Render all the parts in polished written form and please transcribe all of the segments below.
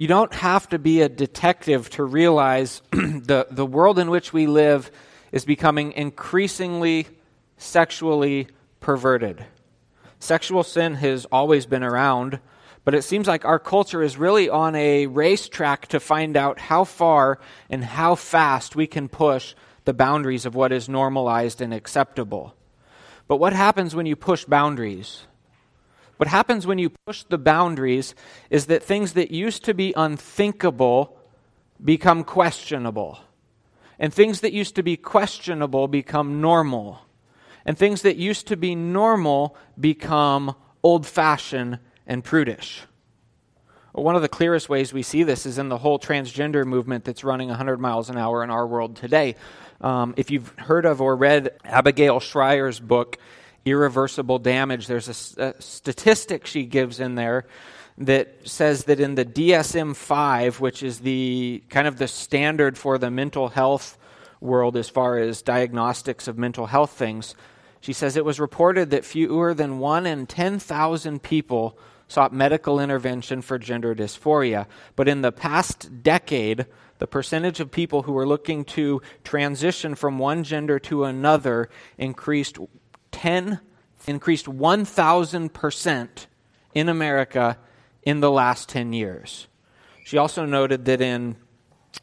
You don't have to be a detective to realize the world in which we live is becoming increasingly sexually perverted. Sexual sin has always been around, but it seems like our culture is really on a racetrack to find out how far and how fast we can push the boundaries of what is normalized and acceptable. But what happens when you push boundaries? What happens when you push the boundaries is that things that used to be unthinkable become questionable. And things that used to be questionable become normal. And things that used to be normal become old-fashioned and prudish. One of the clearest ways we see this is in the whole transgender movement that's running 100 miles an hour in our world today. If you've heard of or read Abigail Schreier's book, Irreversible Damage, there's a statistic she gives in there that says that in the DSM-5, which is the kind of the standard for the mental health world as far as diagnostics of mental health things, she says it was reported that fewer than 1 in 10,000 people sought medical intervention for gender dysphoria. But in the past decade, the percentage of people who were looking to transition from one gender to another increased 1,000% in America in the last 10 years. She also noted that in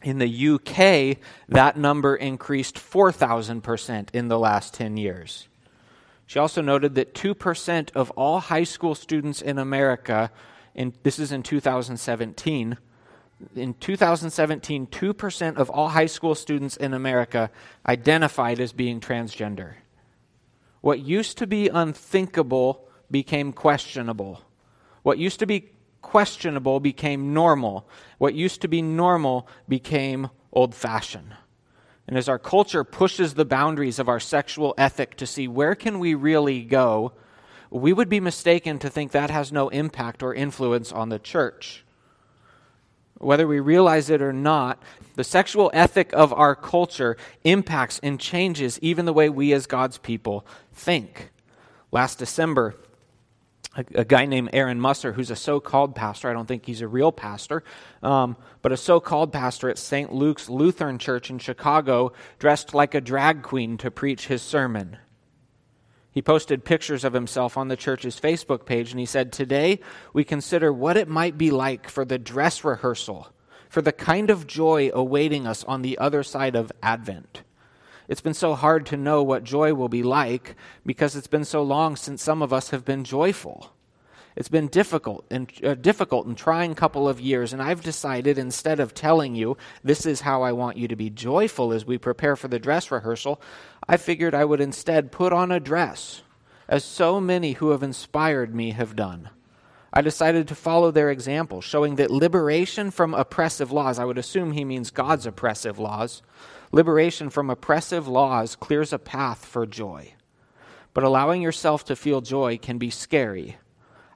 the UK, that number increased 4,000% in the last 10 years. She also noted that 2% of all high school students in America, and this is in 2017, in 2017, 2% of all high school students in America identified as being transgender. What used to be unthinkable became questionable. What used to be questionable became normal. What used to be normal became old-fashioned. And as our culture pushes the boundaries of our sexual ethic to see where can we really go, we would be mistaken to think that has no impact or influence on the church. Whether we realize it or not, the sexual ethic of our culture impacts and changes even the way we as God's people think. Last December, a guy named Aaron Musser, who's a so-called pastor, I don't think he's a real pastor, but a so-called pastor at St. Luke's Lutheran Church in Chicago, dressed like a drag queen to preach his sermon. He posted pictures of himself on the church's Facebook page, and he said, "Today we consider what it might be like for the dress rehearsal, for the kind of joy awaiting us on the other side of Advent. It's been so hard to know what joy will be like because it's been so long since some of us have been joyful. It's been difficult and trying couple of years, and I've decided instead of telling you this is how I want you to be joyful as we prepare for the dress rehearsal, I figured I would instead put on a dress, as so many who have inspired me have done. I decided to follow their example, showing that liberation from oppressive laws," I would assume he means God's oppressive laws, "liberation from oppressive laws clears a path for joy. But allowing yourself to feel joy can be scary.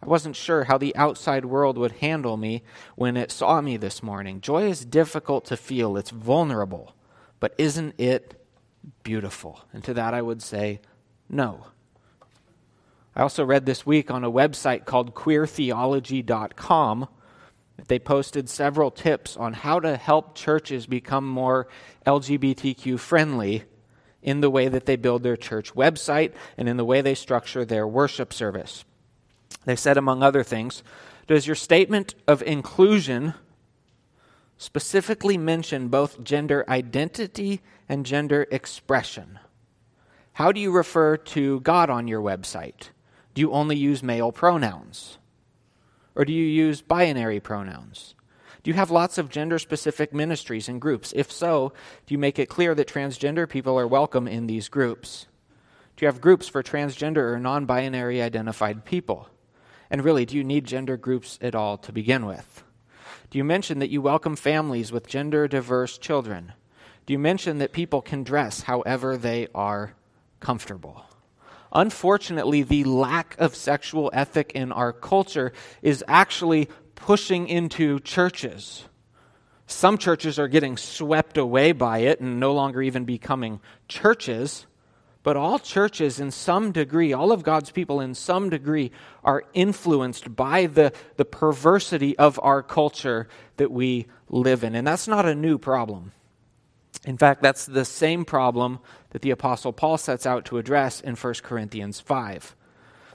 I wasn't sure how the outside world would handle me when it saw me this morning. Joy is difficult to feel. It's vulnerable. But isn't it beautiful?" And to that I would say, no. I also read this week on a website called queertheology.com that they posted several tips on how to help churches become more LGBTQ friendly in the way that they build their church website and in the way they structure their worship service. They said, among other things, "Does your statement of inclusion specifically mention both gender identity and gender expression? How do you refer to God on your website? Do you only use male pronouns? Or do you use binary pronouns? Do you have lots of gender-specific ministries and groups? If so, do you make it clear that transgender people are welcome in these groups? Do you have groups for transgender or non-binary identified people? And really, do you need gender groups at all to begin with? Do you mention that you welcome families with gender-diverse children? Do you mention that people can dress however they are comfortable?" Unfortunately, the lack of sexual ethic in our culture is actually pushing into churches. Some churches are getting swept away by it and no longer even becoming churches, But all churches in some degree, all of God's people in some degree, are influenced by the perversity of our culture that we live in. And that's not a new problem. In fact, that's the same problem that the Apostle Paul sets out to address in 1 Corinthians 5.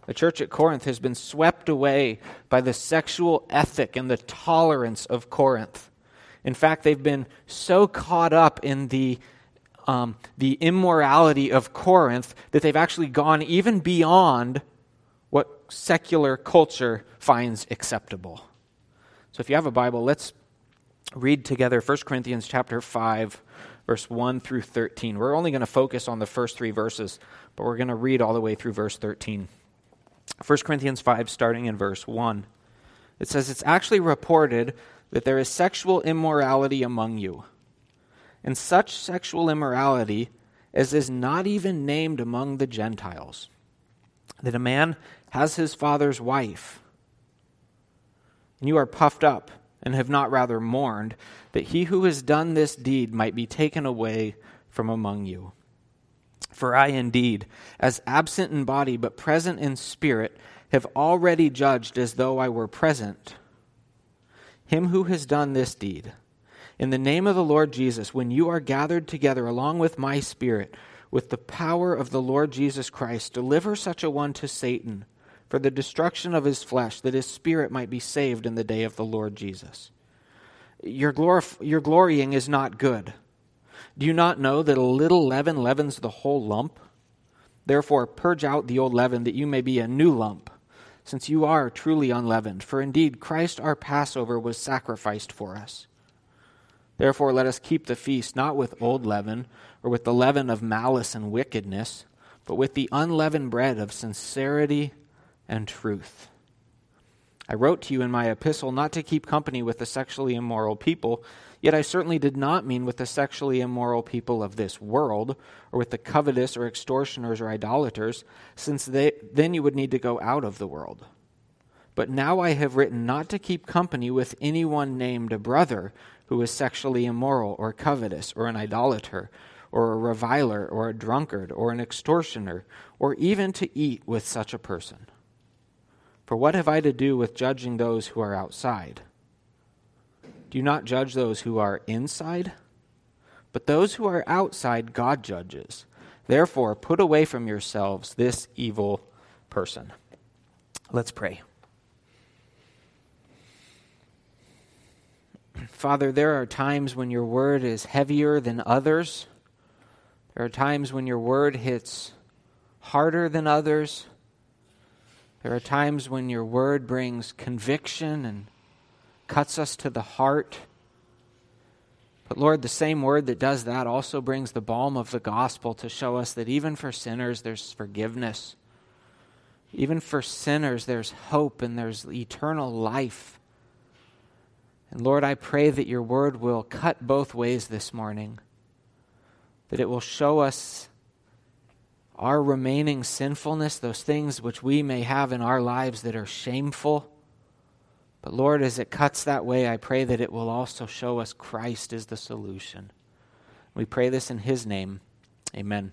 The church at Corinth has been swept away by the sexual ethic and the tolerance of Corinth. In fact, they've been so caught up in the immorality of Corinth that they've actually gone even beyond what secular culture finds acceptable. So if you have a Bible, let's read together 1 Corinthians chapter 5, verse 1 through 13. We're only going to focus on the first three verses, but we're going to read all the way through verse 13. 1 Corinthians 5, starting in verse 1. It says, "It's actually reported that there is sexual immorality among you, and such sexual immorality as is not even named among the Gentiles, that a man has his father's wife. And you are puffed up and have not rather mourned that he who has done this deed might be taken away from among you. For I indeed, as absent in body but present in spirit, have already judged as though I were present him who has done this deed. In the name of the Lord Jesus, when you are gathered together along with my spirit, with the power of the Lord Jesus Christ, deliver such a one to Satan for the destruction of his flesh, that his spirit might be saved in the day of the Lord Jesus. Your glorying is not good. Do you not know that a little leaven leavens the whole lump? Therefore, purge out the old leaven, that you may be a new lump, since you are truly unleavened. For indeed, Christ our Passover was sacrificed for us. Therefore, let us keep the feast, not with old leaven, or with the leaven of malice and wickedness, but with the unleavened bread of sincerity and truth. I wrote to you in my epistle not to keep company with the sexually immoral people, yet I certainly did not mean with the sexually immoral people of this world, or with the covetous or extortioners or idolaters, since then you would need to go out of the world. But now I have written not to keep company with anyone named a brother, who is sexually immoral or covetous or an idolater or a reviler or a drunkard or an extortioner, or even to eat with such a person. For what have I to do with judging those who are outside? Do you not judge those who are inside? But those who are outside God judges. Therefore, put away from yourselves this evil person." Let's pray. Father, there are times when your word is heavier than others. There are times when your word hits harder than others. There are times when your word brings conviction and cuts us to the heart. But Lord, the same word that does that also brings the balm of the gospel to show us that even for sinners there's forgiveness. Even for sinners there's hope and there's eternal life. And Lord, I pray that your word will cut both ways this morning, that it will show us our remaining sinfulness, those things which we may have in our lives that are shameful. But Lord, as it cuts that way, I pray that it will also show us Christ is the solution. We pray this in his name. Amen.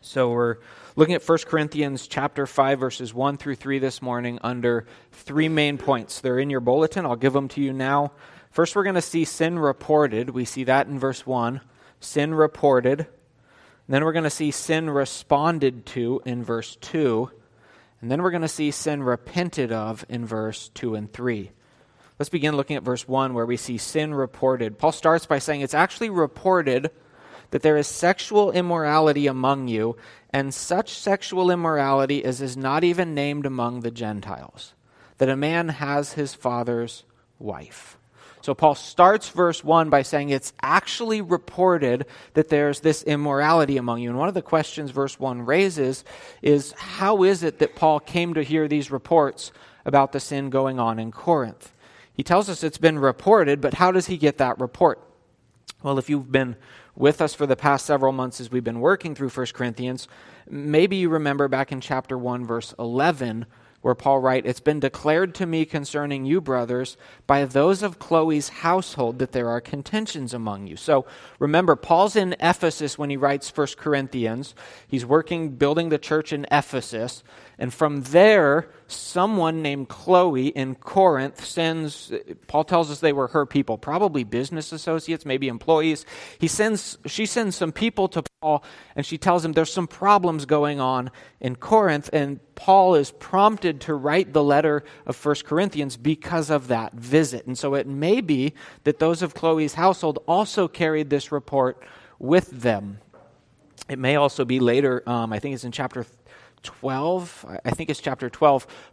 So we're looking at 1 Corinthians chapter 5, verses 1 through 3 this morning under three main points. They're in your bulletin. I'll give them to you now. First, we're going to see sin reported. We see that in verse 1. Sin reported. And then we're going to see sin responded to in verse 2. And then we're going to see sin repented of in verse 2 and 3. Let's begin looking at verse 1, where we see sin reported. Paul starts by saying it's actually reported that there is sexual immorality among you, and such sexual immorality as is not even named among the Gentiles, that a man has his father's wife. So Paul starts verse 1 by saying it's actually reported that there's this immorality among you. And one of the questions verse 1 raises is, how is it that Paul came to hear these reports about the sin going on in Corinth? He tells us it's been reported, but how does he get that report? Well, if you've been with us for the past several months as we've been working through 1 Corinthians, maybe you remember back in chapter 1, verse 11, where Paul writes, "It's been declared to me concerning you, brothers, by those of Chloe's household that there are contentions among you." So remember, Paul's in Ephesus when he writes 1 Corinthians. He's building the church in Ephesus. And from there, someone named Chloe in Corinth Paul tells us they were her people, probably business associates, maybe employees. She sends some people to Paul, and she tells him there's some problems going on in Corinth, and Paul is prompted to write the letter of 1 Corinthians because of that visit. And so it may be that those of Chloe's household also carried this report with them. It may also be later, I think it's in chapter 12,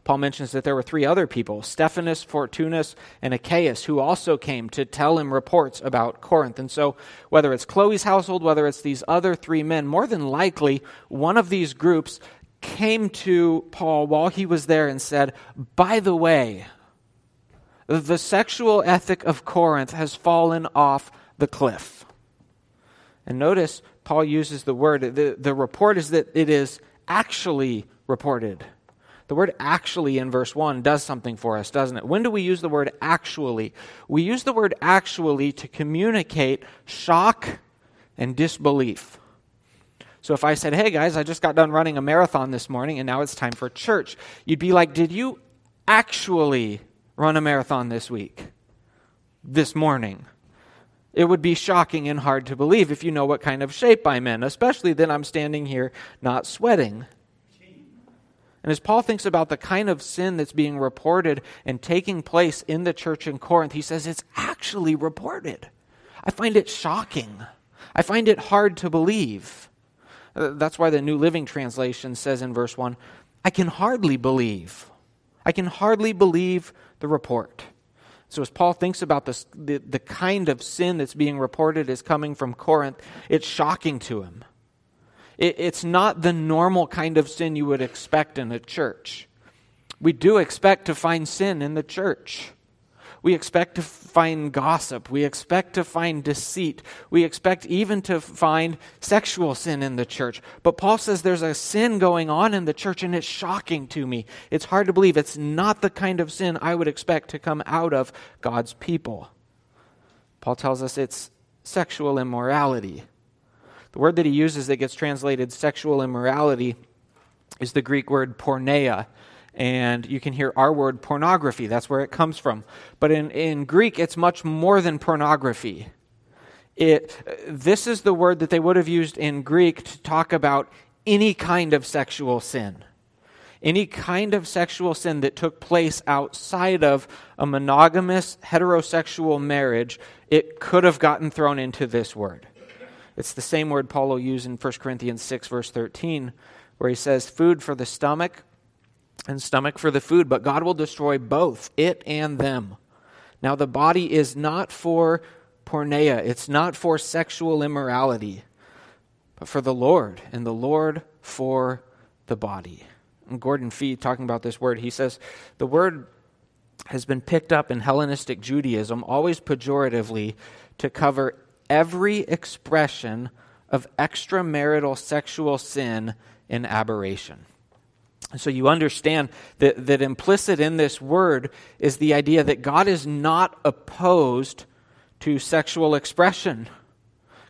Paul mentions that there were three other people, Stephanus, Fortunus, and Achaeus, who also came to tell him reports about Corinth. And so whether it's Chloe's household, whether it's these other three men, more than likely one of these groups came to Paul while he was there and said, "By the way, the sexual ethic of Corinth has fallen off the cliff." And notice Paul uses the word, the report is that it is actually reported. The word "actually" in verse 1 does something for us, doesn't it? When do we use the word "actually"? We use the word "actually" to communicate shock and disbelief. So if I said, "Hey guys, I just got done running a marathon this morning and now it's time for church," you'd be like, "Did you actually run a marathon this week? This morning?" It would be shocking and hard to believe if you know what kind of shape I'm in, especially that I'm standing here not sweating. And as Paul thinks about the kind of sin that's being reported and taking place in the church in Corinth, he says it's actually reported. I find it shocking. I find it hard to believe. That's why the New Living Translation says in verse 1, "I can hardly believe." I can hardly believe the report. So as Paul thinks about this, the kind of sin that's being reported is coming from Corinth, it's shocking to him. It's not the normal kind of sin you would expect in a church. We do expect to find sin in the church. We expect to find gossip. We expect to find deceit. We expect even to find sexual sin in the church. But Paul says there's a sin going on in the church, and it's shocking to me. It's hard to believe. It's not the kind of sin I would expect to come out of God's people. Paul tells us it's sexual immorality. The word that he uses that gets translated sexual immorality is the Greek word porneia. And you can hear our word pornography. That's where it comes from. But in Greek, it's much more than pornography. This is the word that they would have used in Greek to talk about any kind of sexual sin. Any kind of sexual sin that took place outside of a monogamous heterosexual marriage, it could have gotten thrown into this word. It's the same word Paul will use in 1 Corinthians 6, verse 13, where he says, "Food for the stomach, and stomach for the food, but God will destroy both, it and them. Now the body is not for porneia, it's not for sexual immorality, but for the Lord, and the Lord for the body." And Gordon Fee, talking about this word, he says, the word has been picked up in Hellenistic Judaism, always pejoratively, to cover every expression of extramarital sexual sin and aberration. So you understand that implicit in this word is the idea that God is not opposed to sexual expression.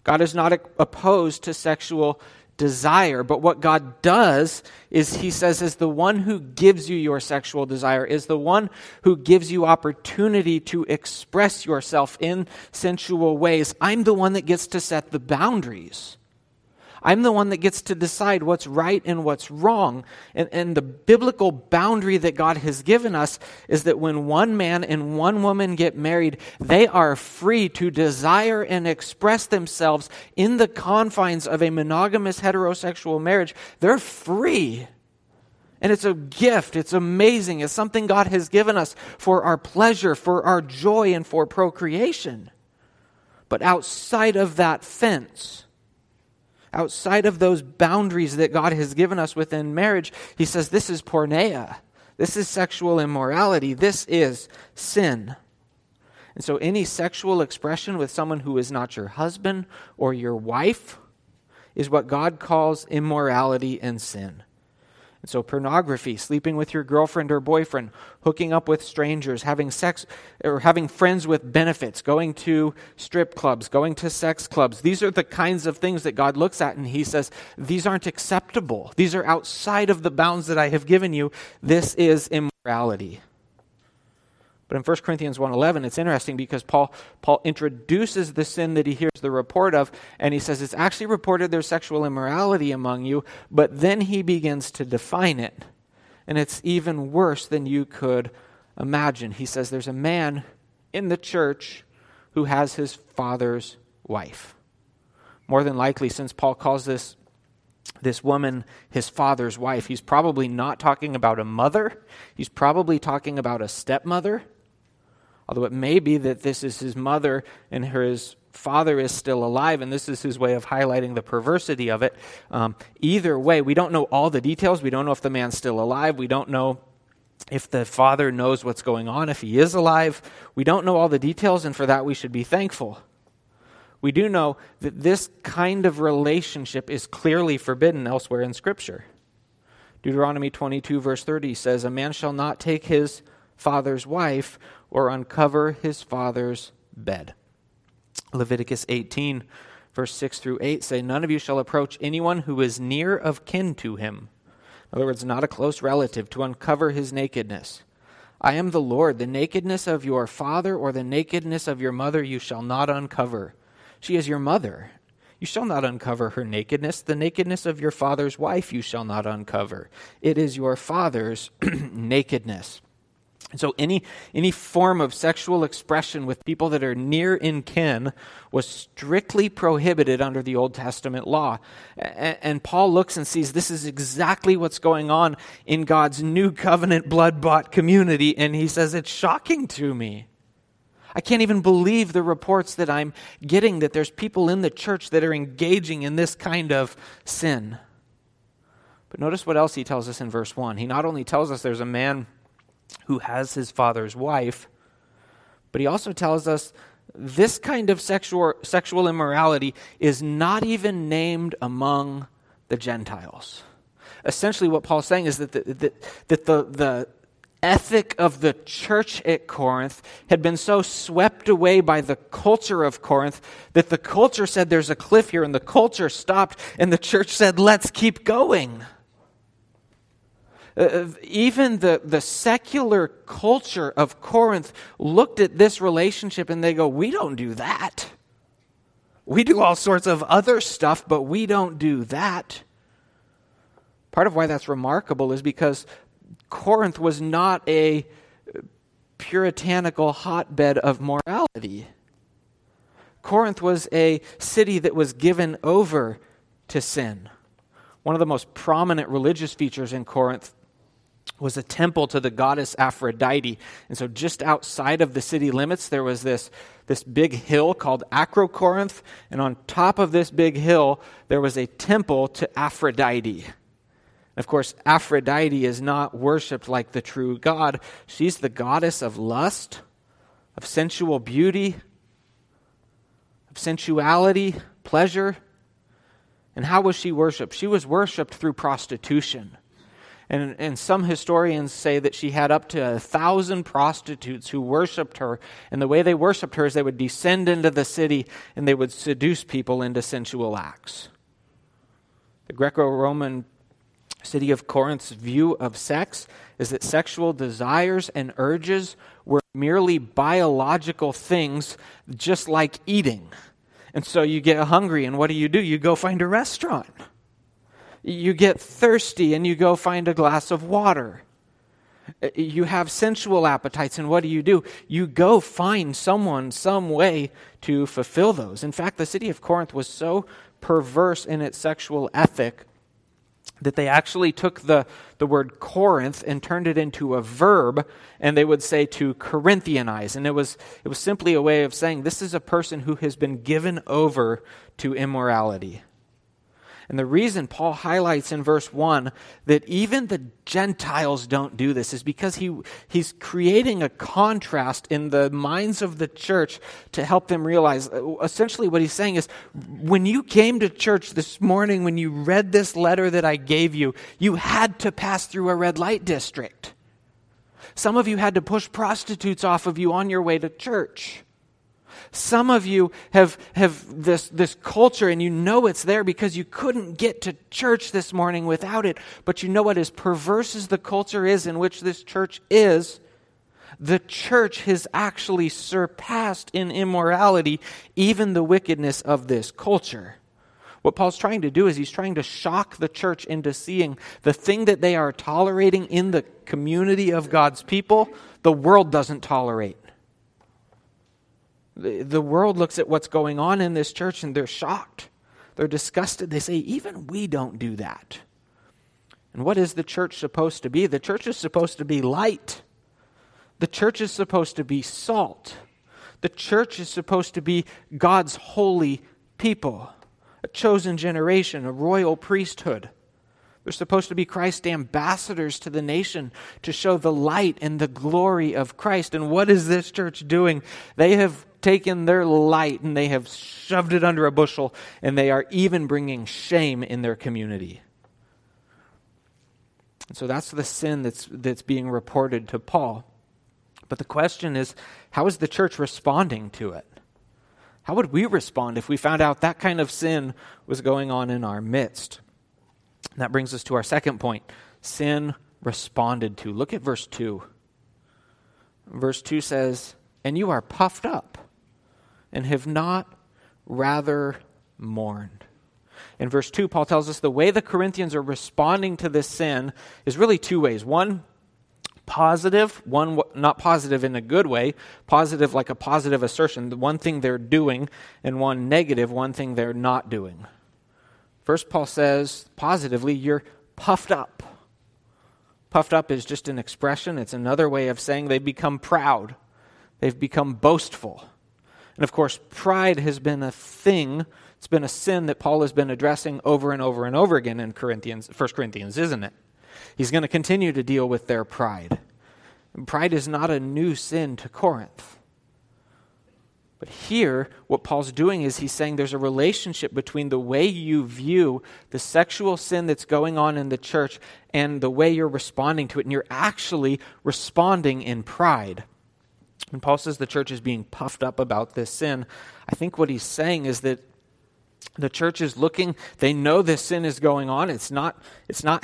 God is not opposed to sexual desire. But what God does is he says is the one who gives you your sexual desire, is the one who gives you opportunity to express yourself in sensual ways. I'm the one that gets to set the boundaries. I'm the one that gets to decide what's right and what's wrong. And the biblical boundary that God has given us is that when one man and one woman get married, they are free to desire and express themselves in the confines of a monogamous heterosexual marriage. They're free. And it's a gift. It's amazing. It's something God has given us for our pleasure, for our joy, and for procreation. But outside of that fence, outside of those boundaries that God has given us within marriage, he says this is porneia. This is sexual immorality. This is sin. And so any sexual expression with someone who is not your husband or your wife is what God calls immorality and sin. And so pornography, sleeping with your girlfriend or boyfriend, hooking up with strangers, having sex or having friends with benefits, going to strip clubs, going to sex clubs. These are the kinds of things that God looks at and he says, these aren't acceptable. These are outside of the bounds that I have given you. This is immorality. But in 1 Corinthians 1:11, it's interesting because Paul introduces the sin that he hears the report of, and he says, it's actually reported there's sexual immorality among you, but then he begins to define it, and it's even worse than you could imagine. He says there's a man in the church who has his father's wife. More than likely, since Paul calls this woman his father's wife, he's probably not talking about a mother. He's probably talking about a stepmother. Although it may be that this is his mother and his father is still alive, and this is his way of highlighting the perversity of it. Either way, we don't know all the details. We don't know if the man's still alive. We don't know if the father knows what's going on, if he is alive. We don't know all the details, and for that we should be thankful. We do know that this kind of relationship is clearly forbidden elsewhere in Scripture. Deuteronomy 22, verse 30 says, a man shall not take his father's wife or uncover his father's bed. Leviticus 18, verse 6 through 8 say, none of you shall approach anyone who is near of kin to him. In other words, not a close relative, to uncover his nakedness. I am the Lord. The nakedness of your father or the nakedness of your mother you shall not uncover. She is your mother. You shall not uncover her nakedness. The nakedness of your father's wife you shall not uncover. It is your father's nakedness. And so any form of sexual expression with people that are near in kin was strictly prohibited under the Old Testament law. And Paul looks and sees this is exactly what's going on in God's new covenant blood-bought community, and he says, it's shocking to me. I can't even believe the reports that I'm getting that there's people in the church that are engaging in this kind of sin. But notice what else he tells us in verse 1. He not only tells us there's a man who has his father's wife, but he also tells us this kind of sexual immorality is not even named among the Gentiles. Essentially what Paul's saying is that the ethic of the church at Corinth had been so swept away by the culture of Corinth that the culture said there's a cliff here, and the culture stopped, and the church said, let's keep going. Even the secular culture of Corinth looked at this relationship and they go, we don't do that. We do all sorts of other stuff, but we don't do that. Part of why that's remarkable is because Corinth was not a puritanical hotbed of morality. Corinth was a city that was given over to sin. One of the most prominent religious features in Corinth was a temple to the goddess Aphrodite. And so just outside of the city limits, there was this big hill called Acrocorinth, and on top of this big hill, there was a temple to Aphrodite. And of course, Aphrodite is not worshipped like the true God. She's the goddess of lust, of sensual beauty, of sensuality, pleasure. And how was she worshipped? She was worshipped through prostitution. And some historians say that she had up to 1,000 prostitutes who worshipped her. And the way they worshipped her is they would descend into the city and they would seduce people into sensual acts. The Greco-Roman city of Corinth's view of sex is that sexual desires and urges were merely biological things, just like eating. And so you get hungry, and what do? You go find a restaurant. You get thirsty, and you go find a glass of water. You have sensual appetites, and what do? You go find someone, some way to fulfill those. In fact, the city of Corinth was so perverse in its sexual ethic that they actually took the word Corinth and turned it into a verb, and they would say to Corinthianize. And it was simply a way of saying this is a person who has been given over to immorality. And the reason Paul highlights in verse 1 that even the Gentiles don't do this is because he's creating a contrast in the minds of the church to help them realize, essentially what he's saying is, when you came to church this morning, when you read this letter that I gave you, you had to pass through a red light district. Some of you had to push prostitutes off of you on your way to church. Some of you have this culture, and you know it's there because you couldn't get to church this morning without it. But you know what? As perverse as the culture is in which this church is, the church has actually surpassed in immorality even the wickedness of this culture. What Paul's trying to do is he's trying to shock the church into seeing the thing that they are tolerating in the community of God's people, the world doesn't tolerate. The world looks at what's going on in this church and they're shocked. They're disgusted. They say, even we don't do that. And what is the church supposed to be? The church is supposed to be light. The church is supposed to be salt. The church is supposed to be God's holy people, a chosen generation, a royal priesthood. They're supposed to be Christ's ambassadors to the nation to show the light and the glory of Christ. And what is this church doing? They have taken their light and they have shoved it under a bushel, and they are even bringing shame in their community. And so that's the sin that's being reported to Paul. But the question is, how is the church responding to it? How would we respond if we found out that kind of sin was going on in our midst? And that brings us to our second point. Sin responded to. Look at verse 2. Verse 2 says, and you are puffed up and have not rather mourned. In verse 2, Paul tells us the way the Corinthians are responding to this sin is really two ways. One, positive. One, not positive in a good way. Positive, like a positive assertion. The one thing they're doing, and one negative, one thing they're not doing. First, Paul says, positively, you're puffed up. Puffed up is just an expression. It's another way of saying they've become proud. They've become boastful. And of course, pride has been a thing. It's been a sin that Paul has been addressing over and over and over again in 1 Corinthians, isn't it? He's going to continue to deal with their pride. And pride is not a new sin to Corinth. But here, what Paul's doing is he's saying there's a relationship between the way you view the sexual sin that's going on in the church and the way you're responding to it, and you're actually responding in pride. When Paul says the church is being puffed up about this sin, I think what he's saying is that the church is looking, they know this sin is going on. It's not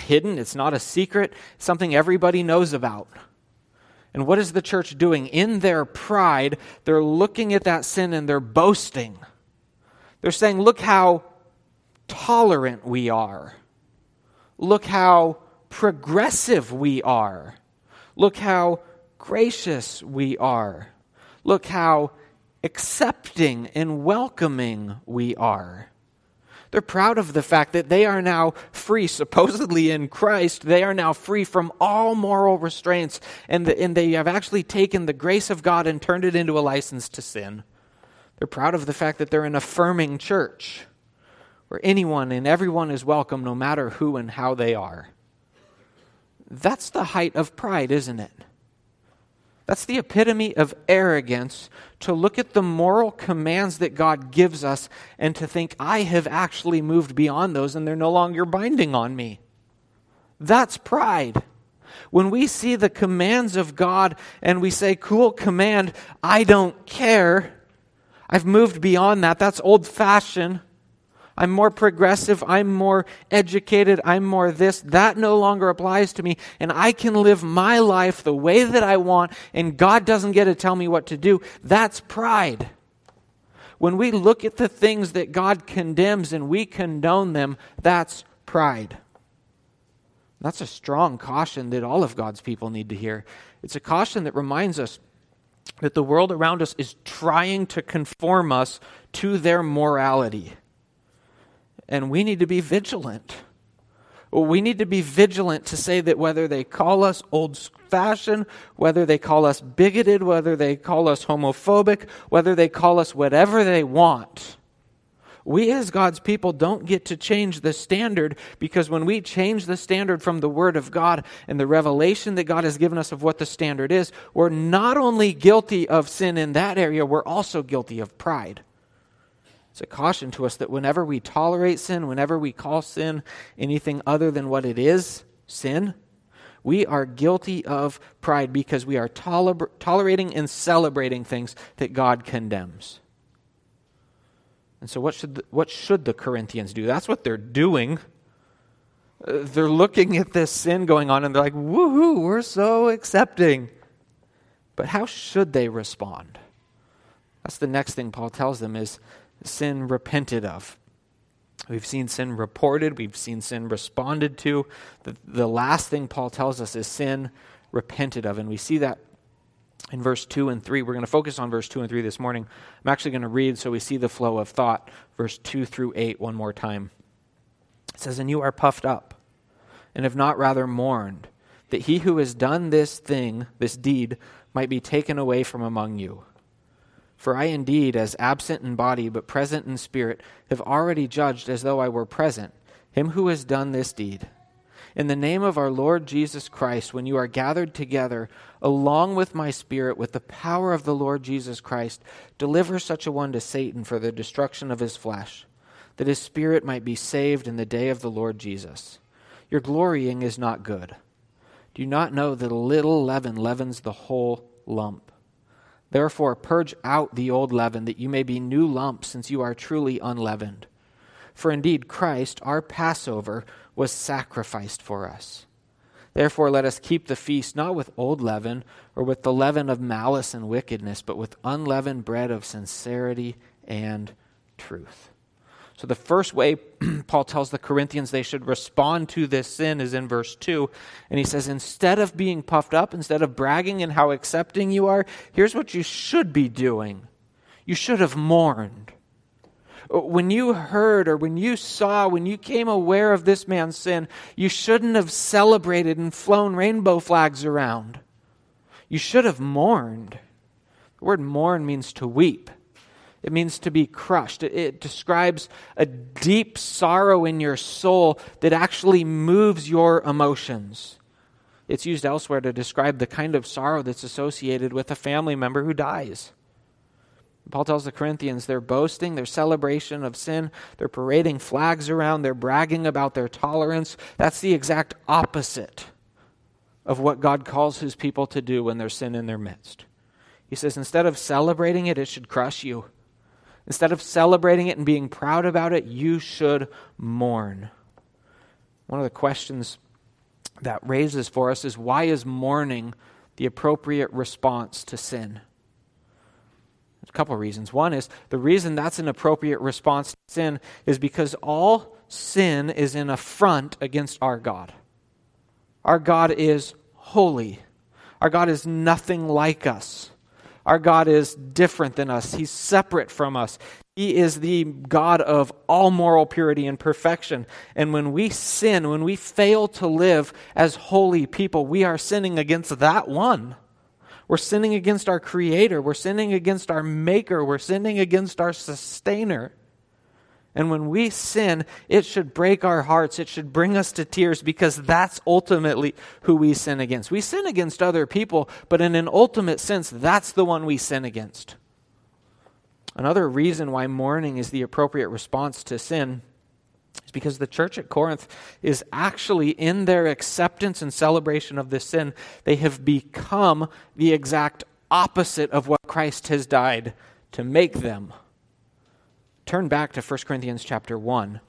hidden. It's not a secret. It's something everybody knows about. And what is the church doing? In their pride, they're looking at that sin and they're boasting. They're saying, look how tolerant we are. Look how progressive we are. Look how gracious we are. Look how accepting and welcoming we are. They're proud of the fact that they are now free, supposedly in Christ, they are now free from all moral restraints, and they have actually taken the grace of God and turned it into a license to sin. They're proud of the fact that they're an affirming church where anyone and everyone is welcome, no matter who and how they are. That's the height of pride, isn't it? That's the epitome of arrogance, to look at the moral commands that God gives us and to think, I have actually moved beyond those and they're no longer binding on me. That's pride. When we see the commands of God and we say, cool command, I don't care. I've moved beyond that. That's old-fashioned. I'm more progressive. I'm more educated. I'm more this. That no longer applies to me. And I can live my life the way that I want, and God doesn't get to tell me what to do. That's pride. When we look at the things that God condemns and we condone them, that's pride. That's a strong caution that all of God's people need to hear. It's a caution that reminds us that the world around us is trying to conform us to their morality. And we need to be vigilant. We need to be vigilant to say that whether they call us old-fashioned, whether they call us bigoted, whether they call us homophobic, whether they call us whatever they want, We as God's people don't get to change the standard, because when we change the standard from the Word of God and the revelation that God has given us of what the standard is, we're not only guilty of sin in that area, we're also guilty of pride. It's a caution to us that whenever we tolerate sin, whenever we call sin anything other than what it is, sin, we are guilty of pride because we are tolerating and celebrating things that God condemns. And so what should the Corinthians do? That's what they're doing. They're looking at this sin going on and they're like, woohoo, we're so accepting. But how should they respond? That's the next thing Paul tells them, is sin repented of. We've seen sin reported. We've seen sin responded to. The last thing Paul tells us is sin repented of. And we see that in verse 2 and 3. We're going to focus on verse 2 and 3 this morning. I'm actually going to read so we see the flow of thought, verse 2 through 8 one more time. It says, "And you are puffed up, and have not rather mourned, that he who has done this thing, this deed, might be taken away from among you. For I indeed, as absent in body, but present in spirit, have already judged as though I were present, him who has done this deed. In the name of our Lord Jesus Christ, when you are gathered together, along with my spirit, with the power of the Lord Jesus Christ, deliver such a one to Satan for the destruction of his flesh, that his spirit might be saved in the day of the Lord Jesus. Your glorying is not good. Do you not know that a little leaven leavens the whole lump? Therefore, purge out the old leaven, that you may be new lumps, since you are truly unleavened. For indeed, Christ, our Passover, was sacrificed for us. Therefore, let us keep the feast, not with old leaven, or with the leaven of malice and wickedness, but with unleavened bread of sincerity and truth." So the first way Paul tells the Corinthians they should respond to this sin is in verse 2. And he says, instead of being puffed up, instead of bragging in how accepting you are, here's what you should be doing. You should have mourned. When you heard, or when you saw, when you came aware of this man's sin, you shouldn't have celebrated and flown rainbow flags around. You should have mourned. The word mourn means to weep. It means to be crushed. It describes a deep sorrow in your soul that actually moves your emotions. It's used elsewhere to describe the kind of sorrow that's associated with a family member who dies. Paul tells the Corinthians they're boasting, their celebration of sin, they're parading flags around, they're bragging about their tolerance. That's the exact opposite of what God calls his people to do when there's sin in their midst. He says, instead of celebrating it, it should crush you. Instead of celebrating it and being proud about it, you should mourn. One of the questions that raises for us is, why is mourning the appropriate response to sin? There's a couple of reasons. One is, the reason that's an appropriate response to sin is because all sin is an affront against our God. Our God is holy. Our God is nothing like us. Our God is different than us. He's separate from us. He is the God of all moral purity and perfection. And when we sin, when we fail to live as holy people, we are sinning against that one. We're sinning against our Creator. We're sinning against our Maker. We're sinning against our Sustainer. And when we sin, it should break our hearts. It should bring us to tears, because that's ultimately who we sin against. We sin against other people, but in an ultimate sense, that's the one we sin against. Another reason why mourning is the appropriate response to sin is because the church at Corinth is actually, in their acceptance and celebration of this sin, they have become the exact opposite of what Christ has died to make them. Turn back to 1 Corinthians chapter 1.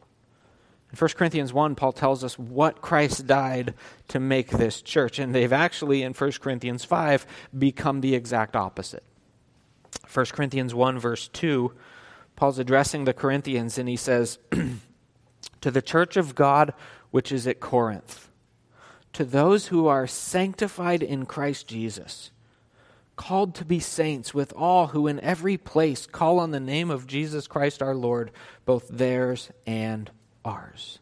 In 1 Corinthians 1, Paul tells us what Christ died to make this church. And they've actually, in 1 Corinthians 5, become the exact opposite. 1 Corinthians 1, verse 2, Paul's addressing the Corinthians, and he says, "To the church of God which is at Corinth, to those who are sanctified in Christ Jesus, called to be saints, with all who in every place call on the name of Jesus Christ our Lord, both theirs and ours."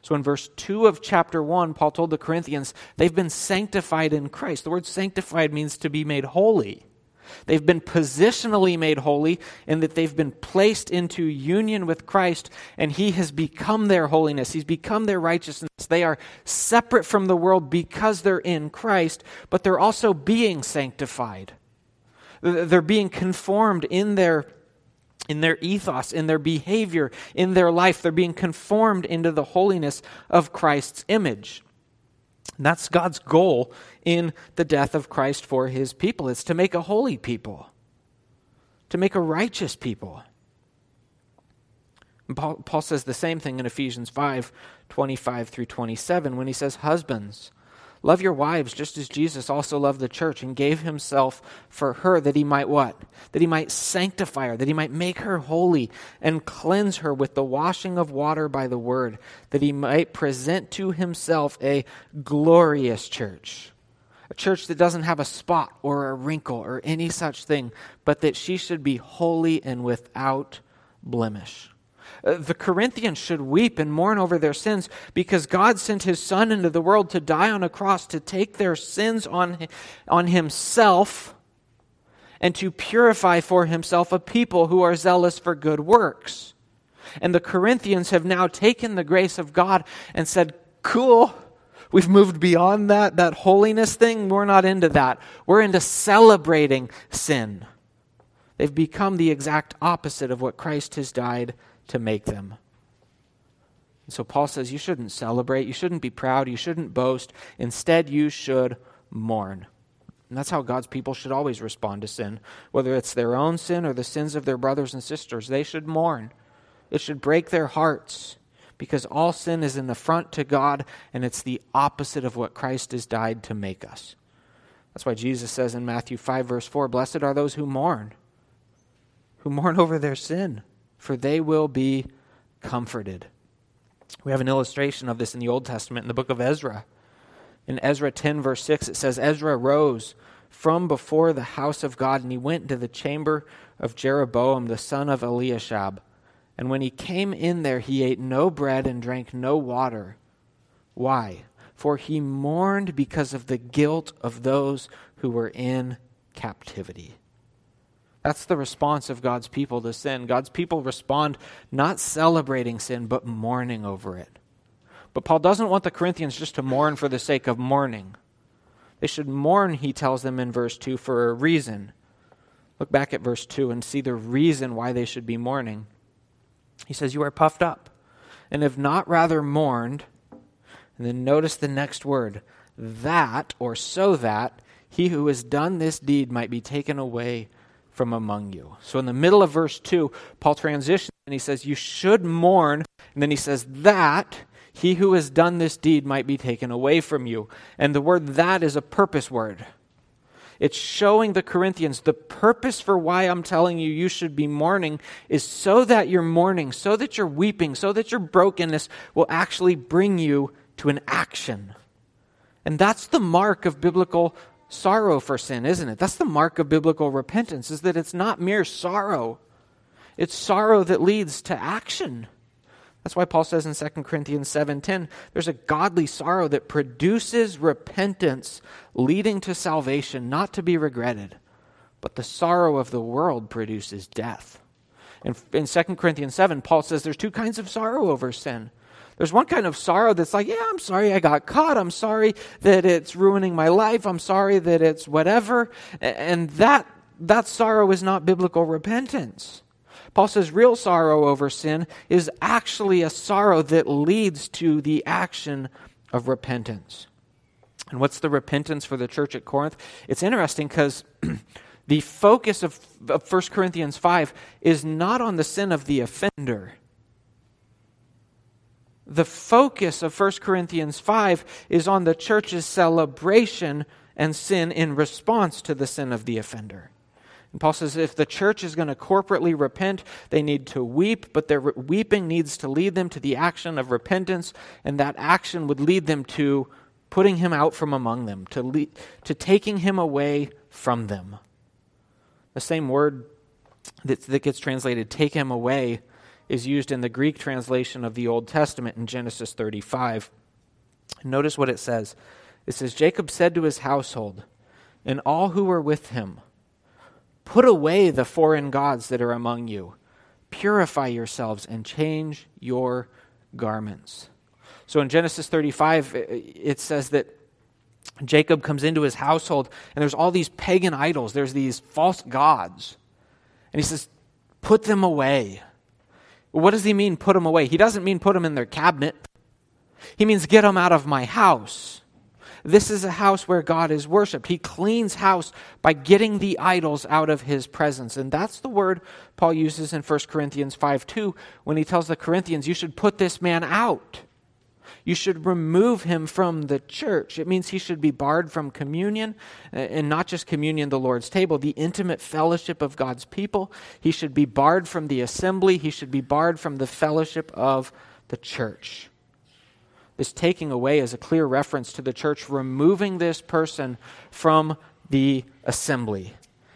So in verse 2 of chapter 1, Paul told the Corinthians they've been sanctified in Christ. The word sanctified means to be made holy. They've been positionally made holy in that they've been placed into union with Christ, and he has become their holiness. He's become their righteousness. They are separate from the world because they're in Christ, but they're also being sanctified. They're being conformed in their ethos, in their behavior, in their life. They're being conformed into the holiness of Christ's image. And that's God's goal in the death of Christ for his people. It's to make a holy people, to make a righteous people. And Paul says the same thing in Ephesians 5:25 through 27, when he says, "Husbands, love your wives just as Jesus also loved the church and gave himself for her that he might" what? That he might sanctify her, that he might make her holy and cleanse her with the washing of water by the word, that he might present to himself a glorious church, a church that doesn't have a spot or a wrinkle or any such thing, but that she should be holy and without blemish. The Corinthians should weep and mourn over their sins because God sent his Son into the world to die on a cross, to take their sins on himself and to purify for himself a people who are zealous for good works. And the Corinthians have now taken the grace of God and said, "Cool, we've moved beyond that holiness thing. We're not into that. We're into celebrating sin." They've become the exact opposite of what Christ has died to make them. And so Paul says you shouldn't celebrate, you shouldn't be proud, you shouldn't boast. Instead, you should mourn. And that's how God's people should always respond to sin, whether it's their own sin or the sins of their brothers and sisters. They should mourn. It should break their hearts, because all sin is an affront to God, and it's the opposite of what Christ has died to make us. That's why Jesus says in Matthew 5, verse 4, "Blessed are those who mourn over their sin, for they will be comforted." We have an illustration of this in the Old Testament in the book of Ezra. In Ezra 10, verse 6, it says, "Ezra rose from before the house of God, and he went into the chamber of Jeroboam, the son of Eliashab. And when he came in there, he ate no bread and drank no water. Why? For he mourned because of the guilt of those who were in captivity." That's the response of God's people to sin. God's people respond not celebrating sin, but mourning over it. But Paul doesn't want the Corinthians just to mourn for the sake of mourning. They should mourn, he tells them in verse 2, for a reason. Look back at verse 2 and see the reason why they should be mourning. He says, "You are puffed up and have not rather mourned." And then notice the next word, "that," or "so that he who has done this deed might be taken away from among you." So in the middle of verse 2, Paul transitions and he says, "You should mourn," and then he says, "that he who has done this deed might be taken away from you." And the word "that" is a purpose word. It's showing the Corinthians the purpose for why I'm telling you you should be mourning is so that your mourning, so that your weeping, so that your brokenness will actually bring you to an action. And that's the mark of biblical sorrow for sin, isn't it? That's the mark of biblical repentance, is that it's not mere sorrow. It's sorrow that leads to action. That's why Paul says in 2 Corinthians 7:10, there's a godly sorrow that produces repentance leading to salvation, not to be regretted. But the sorrow of the world produces death. And in 2 Corinthians 7, Paul says there's two kinds of sorrow over sin. There's one kind of sorrow that's like, "Yeah, I'm sorry I got caught. I'm sorry that it's ruining my life. I'm sorry that it's whatever." And that sorrow is not biblical repentance. Paul says real sorrow over sin is actually a sorrow that leads to the action of repentance. And what's the repentance for the church at Corinth? It's interesting because the focus of 1 Corinthians 5 is not on the sin of the offender. The focus of 1 Corinthians 5 is on the church's celebration and sin in response to the sin of the offender. And Paul says if the church is going to corporately repent, they need to weep, but their weeping needs to lead them to the action of repentance, and that action would lead them to putting him out from among them, to taking him away from them. The same word that gets translated, "take him away," is used in the Greek translation of the Old Testament in Genesis 35. Notice what it says. It says, "Jacob said to his household and all who were with him, Put away the foreign gods that are among you. Purify yourselves and change your garments. So in Genesis 35, it says that Jacob comes into his household, and there's all these pagan idols. There's these false gods. And he says, put them away. What does he mean, put them away? He doesn't mean put them in their cabinet. He means get them out of my house. This is a house where God is worshipped. He cleans house by getting the idols out of his presence. And that's the word Paul uses in 1 Corinthians 5:2 when he tells the Corinthians, you should put this man out. You should remove him from the church. It means he should be barred from communion, and not just communion, the Lord's table, the intimate fellowship of God's people. He should be barred from the assembly. He should be barred from the fellowship of the church. This taking away is a clear reference to the church removing this person from the assembly.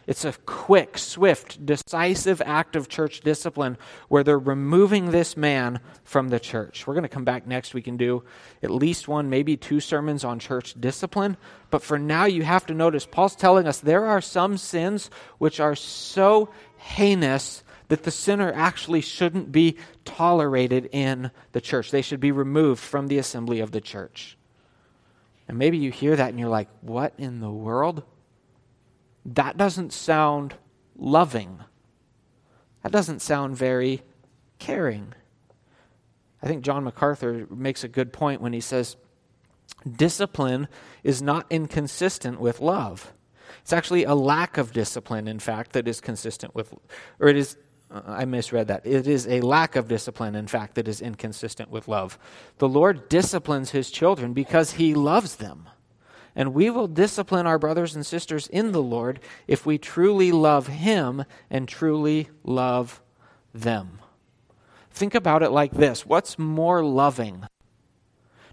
It's a quick, swift, decisive act of church discipline where they're removing this man from the church. We're going to come back next week and do at least one, maybe two sermons on church discipline. But for now, you have to notice Paul's telling us there are some sins which are so heinous that the sinner actually shouldn't be tolerated in the church. They should be removed from the assembly of the church. And maybe you hear that and you're like, what in the world? That doesn't sound loving. That doesn't sound very caring. I think John MacArthur makes a good point when he says, discipline is not inconsistent with love. It's actually a lack of discipline, in fact, that is consistent with, or it is, I misread that. It is a lack of discipline, in fact, that is inconsistent with love. The Lord disciplines his children because he loves them. And we will discipline our brothers and sisters in the Lord if we truly love him and truly love them. Think about it like this. What's more loving?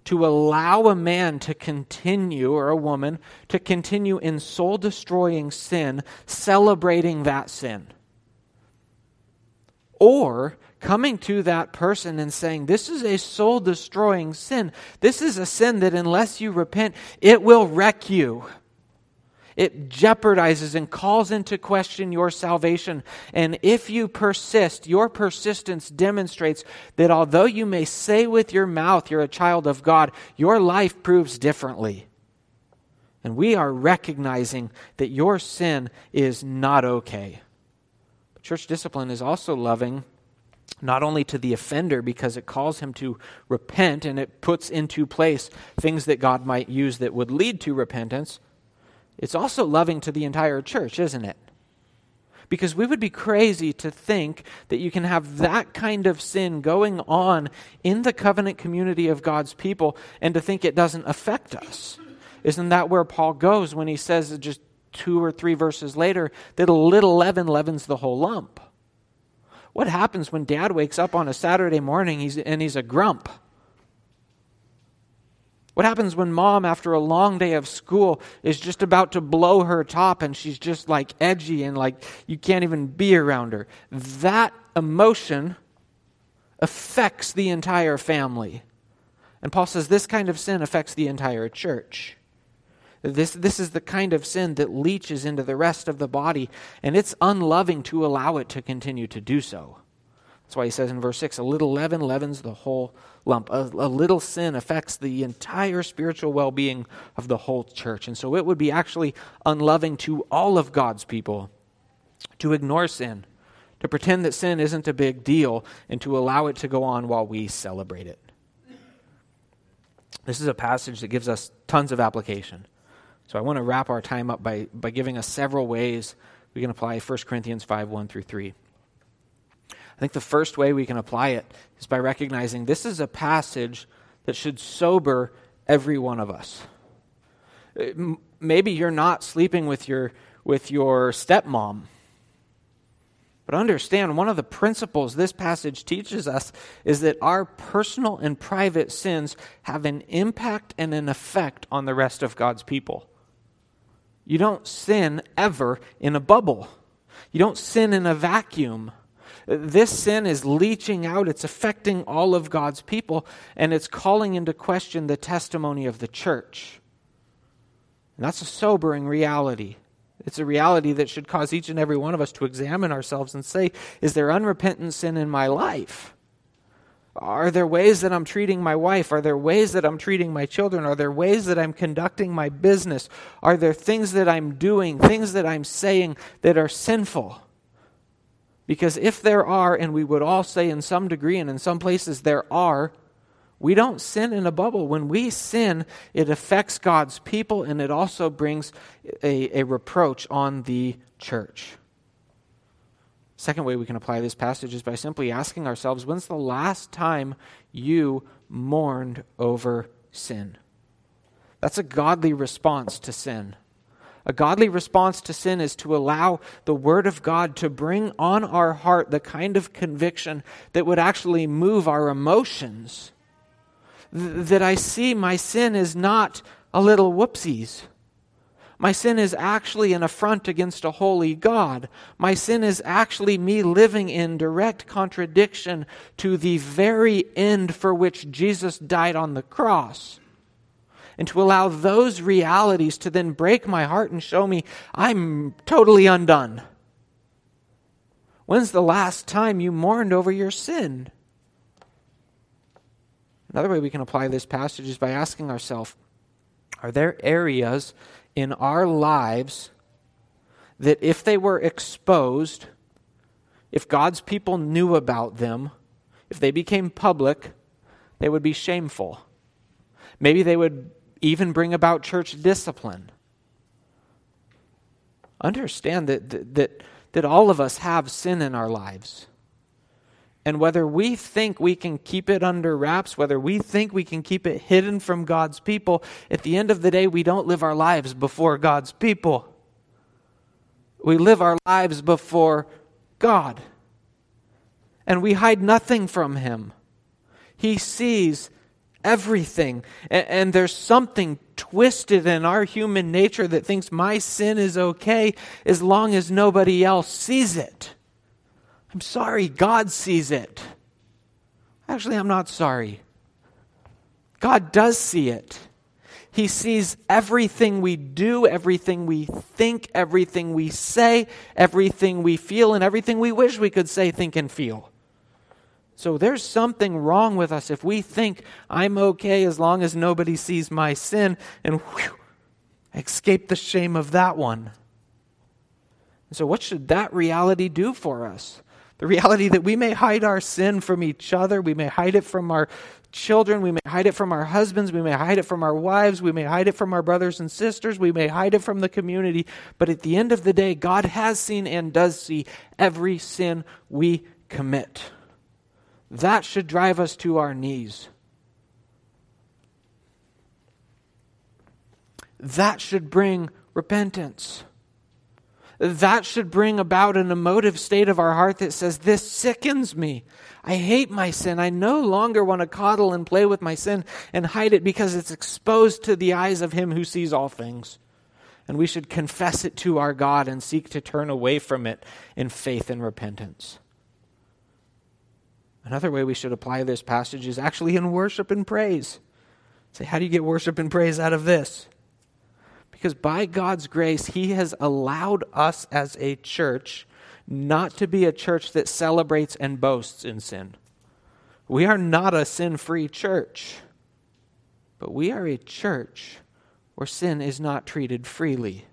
To allow a man to continue, or a woman, to continue in soul-destroying sin, celebrating that sin? Or coming to that person and saying, this is a soul-destroying sin. This is a sin that unless you repent, it will wreck you. It jeopardizes and calls into question your salvation. And if you persist, your persistence demonstrates that although you may say with your mouth you're a child of God, your life proves differently. And we are recognizing that your sin is not okay. Church discipline is also loving not only to the offender because it calls him to repent and it puts into place things that God might use that would lead to repentance. It's also loving to the entire church, isn't it? Because we would be crazy to think that you can have that kind of sin going on in the covenant community of God's people and to think it doesn't affect us. Isn't that where Paul goes when he says just 2 or 3 verses later, that a little leaven leavens the whole lump? What happens when dad wakes up on a Saturday morning and he's a grump? What happens when mom, after a long day of school, is just about to blow her top and she's just like edgy and like you can't even be around her? That emotion affects the entire family. And Paul says this kind of sin affects the entire church. This is the kind of sin that leaches into the rest of the body, and it's unloving to allow it to continue to do so. That's why he says in verse 6, a little leaven leavens the whole lump. A little sin affects the entire spiritual well-being of the whole church. And so it would be actually unloving to all of God's people to ignore sin, to pretend that sin isn't a big deal, and to allow it to go on while we celebrate it. This is a passage that gives us tons of application. So I want to wrap our time up by giving us several ways we can apply 1 Corinthians 5, 1 through 3. I think the first way we can apply it is by recognizing this is a passage that should sober every one of us. Maybe you're not sleeping with your stepmom, but understand one of the principles this passage teaches us is that our personal and private sins have an impact and an effect on the rest of God's people. You don't sin ever in a bubble. You don't sin in a vacuum. This sin is leaching out. It's affecting all of God's people, and it's calling into question the testimony of the church. And that's a sobering reality. It's a reality that should cause each and every one of us to examine ourselves and say, is there unrepentant sin in my life? Are there ways that I'm treating my wife? Are there ways that I'm treating my children? Are there ways that I'm conducting my business? Are there things that I'm doing, things that I'm saying that are sinful? Because if there are, and we would all say in some degree and in some places there are, we don't sin in a bubble. When we sin, it affects God's people, and it also brings a reproach on the church. Second way we can apply this passage is by simply asking ourselves, when's the last time you mourned over sin? That's a godly response to sin. A godly response to sin is to allow the Word of God to bring on our heart the kind of conviction that would actually move our emotions. That I see my sin is not a little whoopsies. My sin is actually an affront against a holy God. My sin is actually me living in direct contradiction to the very end for which Jesus died on the cross. And to allow those realities to then break my heart and show me I'm totally undone. When's the last time you mourned over your sin? Another way we can apply this passage is by asking ourselves, are there areas in our lives that if they were exposed, if God's people knew about them, if they became public, they would be shameful? Maybe they would even bring about church discipline. Understand that all of us have sin in our lives. And whether we think we can keep it under wraps, whether we think we can keep it hidden from God's people, at the end of the day, we don't live our lives before God's people. We live our lives before God. And we hide nothing from Him. He sees everything. And there's something twisted in our human nature that thinks my sin is okay as long as nobody else sees it. I'm sorry, God sees it. Actually, I'm not sorry. God does see it. He sees everything we do, everything we think, everything we say, everything we feel, and everything we wish we could say, think, and feel. So there's something wrong with us if we think I'm okay as long as nobody sees my sin and escape the shame of that one. And so what should that reality do for us? The reality that we may hide our sin from each other, we may hide it from our children, we may hide it from our husbands, we may hide it from our wives, we may hide it from our brothers and sisters, we may hide it from the community, but at the end of the day, God has seen and does see every sin we commit. That should drive us to our knees. That should bring repentance. That should bring about an emotive state of our heart that says, this sickens me. I hate my sin. I no longer want to coddle and play with my sin and hide it because it's exposed to the eyes of Him who sees all things. And we should confess it to our God and seek to turn away from it in faith and repentance. Another way we should apply this passage is actually in worship and praise. Say, how do you get worship and praise out of this? Because by God's grace, He has allowed us as a church not to be a church that celebrates and boasts in sin. We are not a sin-free church, but we are a church where sin is not treated freely.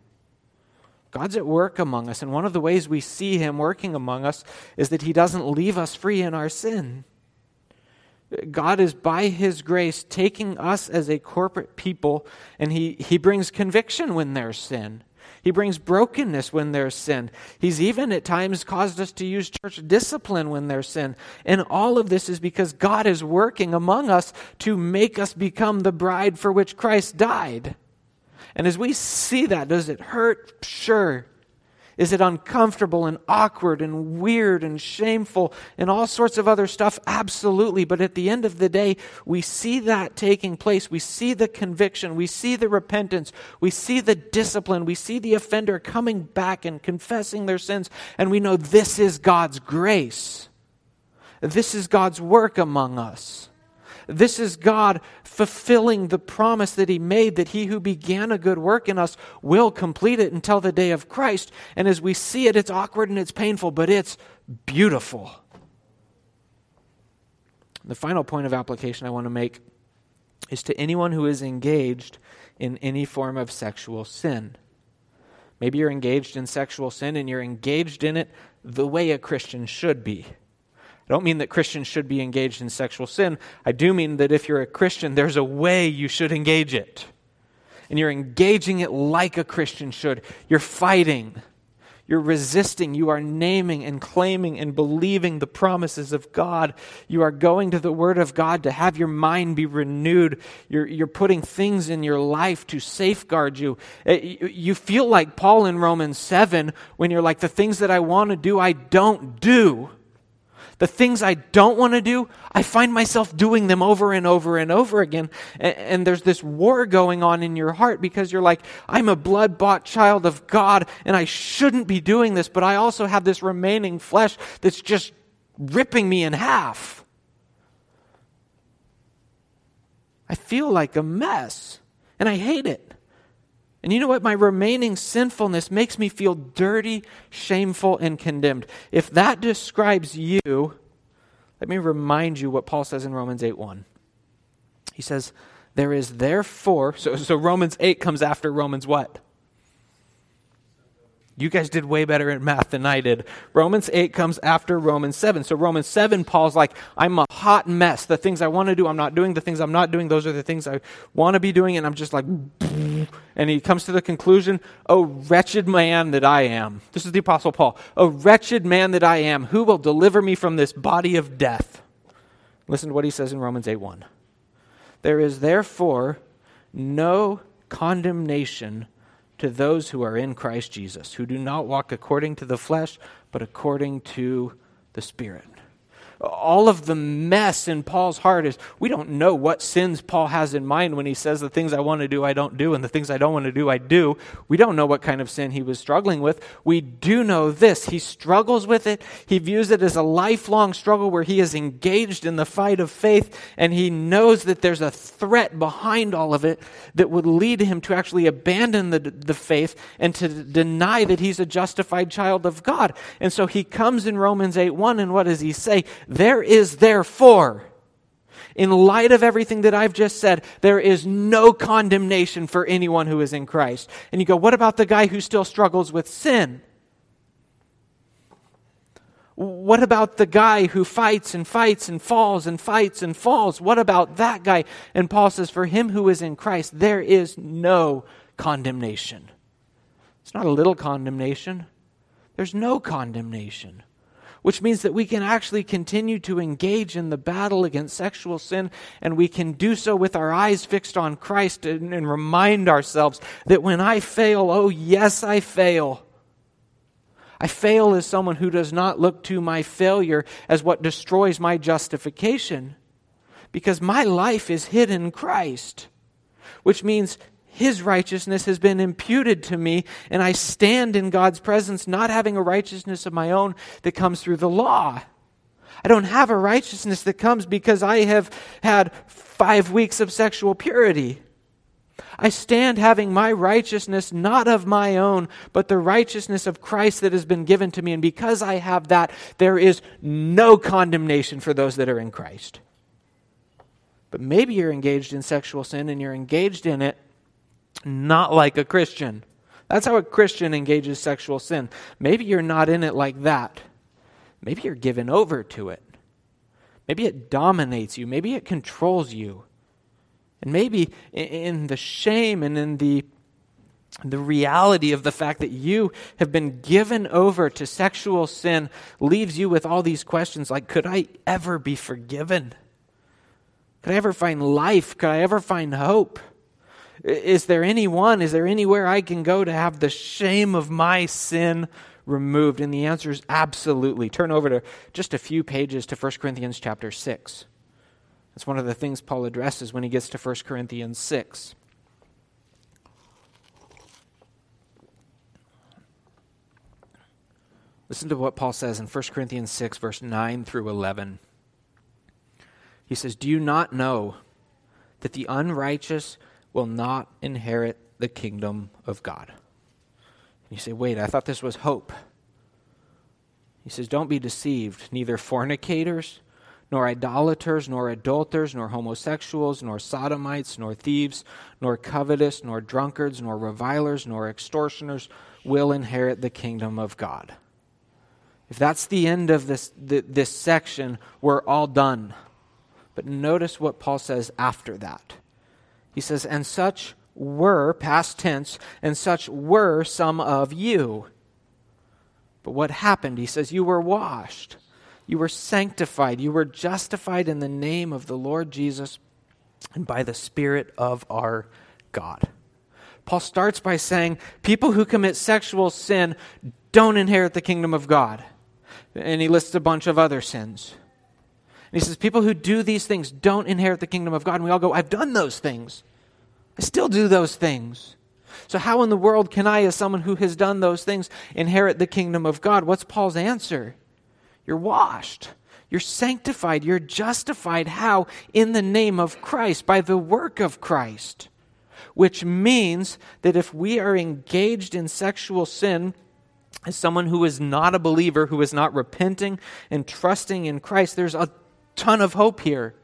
God's at work among us, and one of the ways we see Him working among us is that He doesn't leave us free in our sin. God is, by His grace, taking us as a corporate people, and He brings conviction when there's sin. He brings brokenness when there's sin. He's even at times caused us to use church discipline when there's sin. And all of this is because God is working among us to make us become the bride for which Christ died. And as we see that, does it hurt? Sure. Is it uncomfortable and awkward and weird and shameful and all sorts of other stuff? Absolutely. But at the end of the day, we see that taking place. We see the conviction. We see the repentance. We see the discipline. We see the offender coming back and confessing their sins. And we know this is God's grace. This is God's work among us. This is God fulfilling the promise that he made, that he who began a good work in us will complete it until the day of Christ. And as we see it, it's awkward and it's painful, but it's beautiful. The final point of application I want to make is to anyone who is engaged in any form of sexual sin. Maybe you're engaged in sexual sin and you're engaged in it the way a Christian should be. I don't mean that Christians should be engaged in sexual sin. I do mean that if you're a Christian, there's a way you should engage it. And you're engaging it like a Christian should. You're fighting. You're resisting. You are naming and claiming and believing the promises of God. You are going to the Word of God to have your mind be renewed. You're putting things in your life to safeguard you. You feel like Paul in Romans 7 when you're like, the things that I want to do, I don't do. The things I don't want to do, I find myself doing them over and over and over again. And there's this war going on in your heart because you're like, I'm a blood-bought child of God and I shouldn't be doing this, but I also have this remaining flesh that's just ripping me in half. I feel like a mess and I hate it. And you know what? My remaining sinfulness makes me feel dirty, shameful, and condemned. If that describes you, let me remind you what Paul says in Romans 8:1. He says, there is therefore... So Romans 8 comes after Romans what? You guys did way better at math than I did. Romans 8 comes after Romans 7. So Romans 7, Paul's like, I'm a hot mess. The things I want to do, I'm not doing. The things I'm not doing, those are the things I want to be doing. And I'm just like... And he comes to the conclusion, oh, wretched man that I am. This is the Apostle Paul. Oh, wretched man that I am, who will deliver me from this body of death? Listen to what he says in Romans 8:1. There is therefore no condemnation to those who are in Christ Jesus, who do not walk according to the flesh, but according to the Spirit. All of the mess in Paul's heart is, we don't know what sins Paul has in mind when he says the things I want to do, I don't do, and the things I don't want to do, I do. We don't know what kind of sin he was struggling with. We do know this. He struggles with it. He views it as a lifelong struggle where he is engaged in the fight of faith, and he knows that there's a threat behind all of it that would lead him to actually abandon the faith and to deny that he's a justified child of God. And so he comes in Romans 8:1, and what does he say? There is therefore, in light of everything that I've just said, there is no condemnation for anyone who is in Christ. And you go, what about the guy who still struggles with sin? What about the guy who fights and fights and falls and fights and falls? What about that guy? And Paul says, for him who is in Christ, there is no condemnation. It's not a little condemnation. There's no condemnation. Which means that we can actually continue to engage in the battle against sexual sin, and we can do so with our eyes fixed on Christ and remind ourselves that when I fail, oh yes, I fail. I fail as someone who does not look to my failure as what destroys my justification, because my life is hid in Christ, which means His righteousness has been imputed to me, and I stand in God's presence not having a righteousness of my own that comes through the law. I don't have a righteousness that comes because I have had 5 weeks of sexual purity. I stand having my righteousness not of my own, but the righteousness of Christ that has been given to me, and because I have that, there is no condemnation for those that are in Christ. But maybe you're engaged in sexual sin, and you're engaged in it not like a Christian. That's how a Christian engages sexual sin. Maybe you're not in it like that. Maybe you're given over to it. Maybe it dominates you. Maybe it controls you. And maybe in the shame and in the reality of the fact that you have been given over to sexual sin leaves you with all these questions like, could I ever be forgiven? Could I ever find life? Could I ever find hope? Is there anywhere I can go to have the shame of my sin removed? And the answer is absolutely. Turn over to just a few pages to 1 Corinthians chapter 6. That's one of the things Paul addresses when he gets to 1 Corinthians 6. Listen to what Paul says in 1 Corinthians 6, verse 9 through 11. He says, do you not know that the unrighteous will not inherit the kingdom of God. And you say, wait, I thought this was hope. He says, don't be deceived. Neither fornicators, nor idolaters, nor adulterers, nor homosexuals, nor sodomites, nor thieves, nor covetous, nor drunkards, nor revilers, nor extortioners will inherit the kingdom of God. If that's the end of this section, we're all done. But notice what Paul says after that. He says, and such were, past tense, and such were some of you. But what happened? He says, you were washed. You were sanctified. You were justified in the name of the Lord Jesus and by the Spirit of our God. Paul starts by saying, people who commit sexual sin don't inherit the kingdom of God. And he lists a bunch of other sins. And he says, people who do these things don't inherit the kingdom of God. And we all go, I've done those things. I still do those things. So how in the world can I, as someone who has done those things, inherit the kingdom of God? What's Paul's answer? You're washed. You're sanctified. You're justified. How? In the name of Christ, by the work of Christ. Which means that if we are engaged in sexual sin as someone who is not a believer, who is not repenting and trusting in Christ, there's a ton of hope here.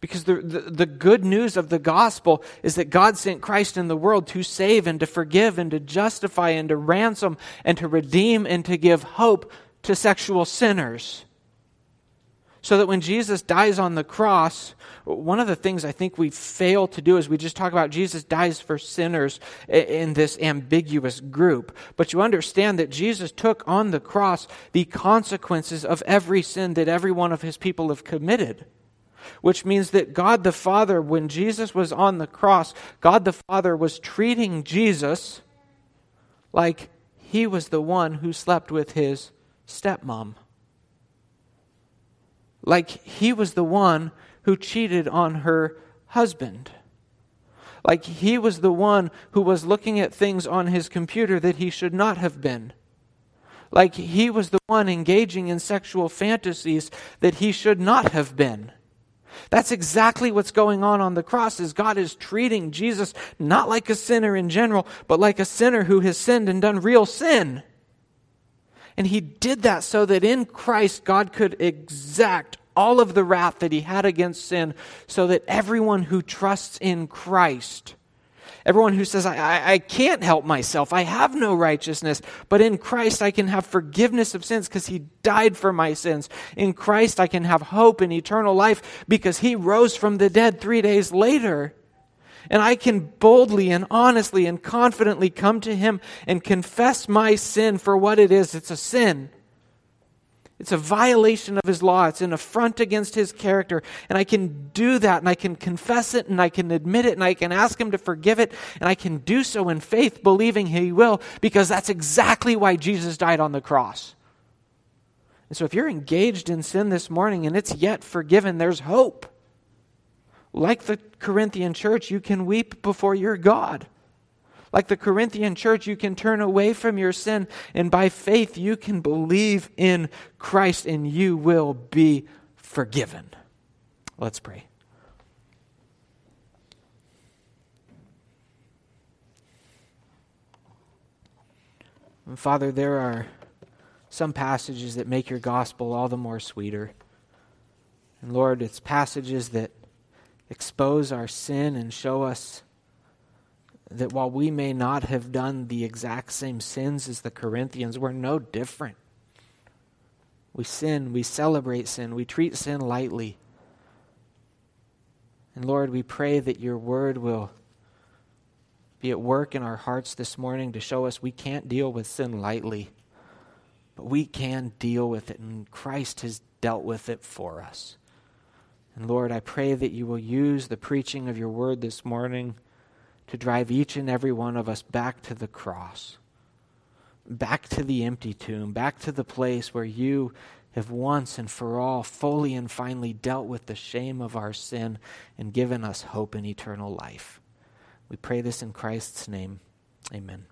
Because the good news of the gospel is that God sent Christ in the world to save and to forgive and to justify and to ransom and to redeem and to give hope to sexual sinners. So that when Jesus dies on the cross, one of the things I think we fail to do is we just talk about Jesus dies for sinners in this ambiguous group. But you understand that Jesus took on the cross the consequences of every sin that every one of his people have committed. Which means that God the Father, when Jesus was on the cross, God the Father was treating Jesus like he was the one who slept with his stepmom. Like he was the one who cheated on her husband. Like he was the one who was looking at things on his computer that he should not have been. Like he was the one engaging in sexual fantasies that he should not have been. That's exactly what's going on the cross, is God is treating Jesus not like a sinner in general, but like a sinner who has sinned and done real sin. And he did that so that in Christ, God could exact all of the wrath that he had against sin so that everyone who trusts in Christ, everyone who says, I can't help myself, I have no righteousness, but in Christ I can have forgiveness of sins because he died for my sins. In Christ I can have hope and eternal life because he rose from the dead 3 days later. And I can boldly and honestly and confidently come to him and confess my sin for what it is. It's a sin. It's a violation of his law. It's an affront against his character. And I can do that, and I can confess it, and I can admit it, and I can ask him to forgive it. And I can do so in faith, believing he will, because that's exactly why Jesus died on the cross. And so if you're engaged in sin this morning and it's yet forgiven, there's hope. Like the Corinthian church, you can weep before your God. Like the Corinthian church, you can turn away from your sin, and by faith you can believe in Christ and you will be forgiven. Let's pray. And Father, there are some passages that make your gospel all the more sweeter. And Lord, it's passages that expose our sin and show us that while we may not have done the exact same sins as the Corinthians, we're no different. We sin, we celebrate sin, we treat sin lightly. And Lord, we pray that your word will be at work in our hearts this morning to show us we can't deal with sin lightly, but we can deal with it, and Christ has dealt with it for us. And Lord, I pray that you will use the preaching of your word this morning to drive each and every one of us back to the cross, back to the empty tomb, back to the place where you have once and for all fully and finally dealt with the shame of our sin and given us hope in eternal life. We pray this in Christ's name. Amen.